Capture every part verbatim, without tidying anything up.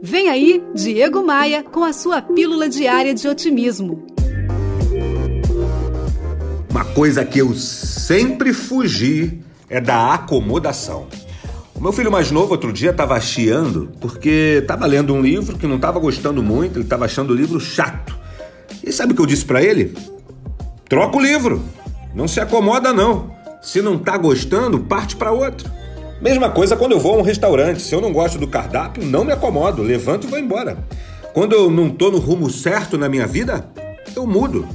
Vem aí, Diego Maia, com a sua pílula diária de otimismo. Uma coisa que eu sempre fugi é da acomodação. O meu filho mais novo, outro dia, estava chiando porque estava lendo um livro que não estava gostando muito, ele estava achando o livro chato. E sabe o que eu disse para ele? Troca o livro, não se acomoda não. Se não está gostando, parte para outro. Mesma coisa quando eu vou a um restaurante. Se eu não gosto do cardápio, não me acomodo, levanto e vou embora. Quando eu não estou no rumo certo na minha vida, eu mudo.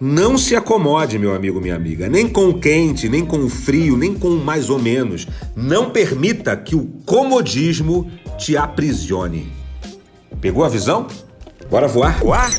Não se acomode, meu amigo, minha amiga, nem com o quente, nem com o frio, nem com o mais ou menos. Não permita que o comodismo te aprisione. Pegou a visão? Bora voar? Voar?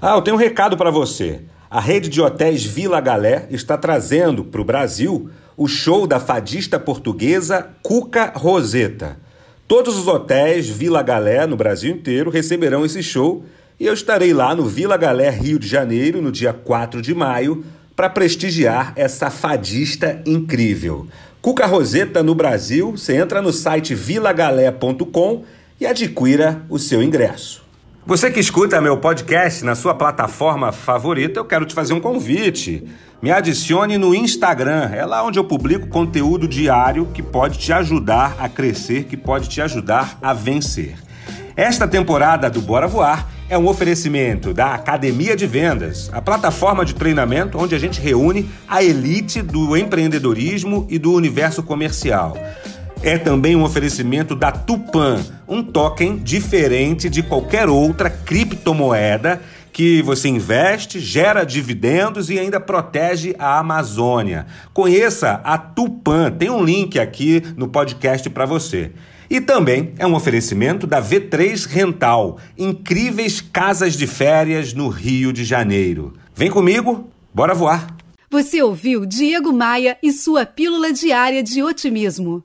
Ah, eu tenho um recado para você. A rede de hotéis Vila Galé está trazendo para o Brasil o show da fadista portuguesa Cuca Roseta. Todos os hotéis Vila Galé no Brasil inteiro receberão esse show e eu estarei lá no Vila Galé, Rio de Janeiro, no dia quatro de maio, para prestigiar essa fadista incrível. Cuca Roseta no Brasil, você entra no site vila galé ponto com e adquira o seu ingresso. Você que escuta meu podcast na sua plataforma favorita, eu quero te fazer um convite. Me adicione no Instagram, é lá onde eu publico conteúdo diário que pode te ajudar a crescer, que pode te ajudar a vencer. Esta temporada do Bora Voar é um oferecimento da Academia de Vendas, a plataforma de treinamento onde a gente reúne a elite do empreendedorismo e do universo comercial. É também um oferecimento da Tupan, um token diferente de qualquer outra criptomoeda que você investe, gera dividendos e ainda protege a Amazônia. Conheça a Tupan, tem um link aqui no podcast para você. E também é um oferecimento da V três Rental, incríveis casas de férias no Rio de Janeiro. Vem comigo, bora voar! Você ouviu Diego Maia e sua pílula diária de otimismo.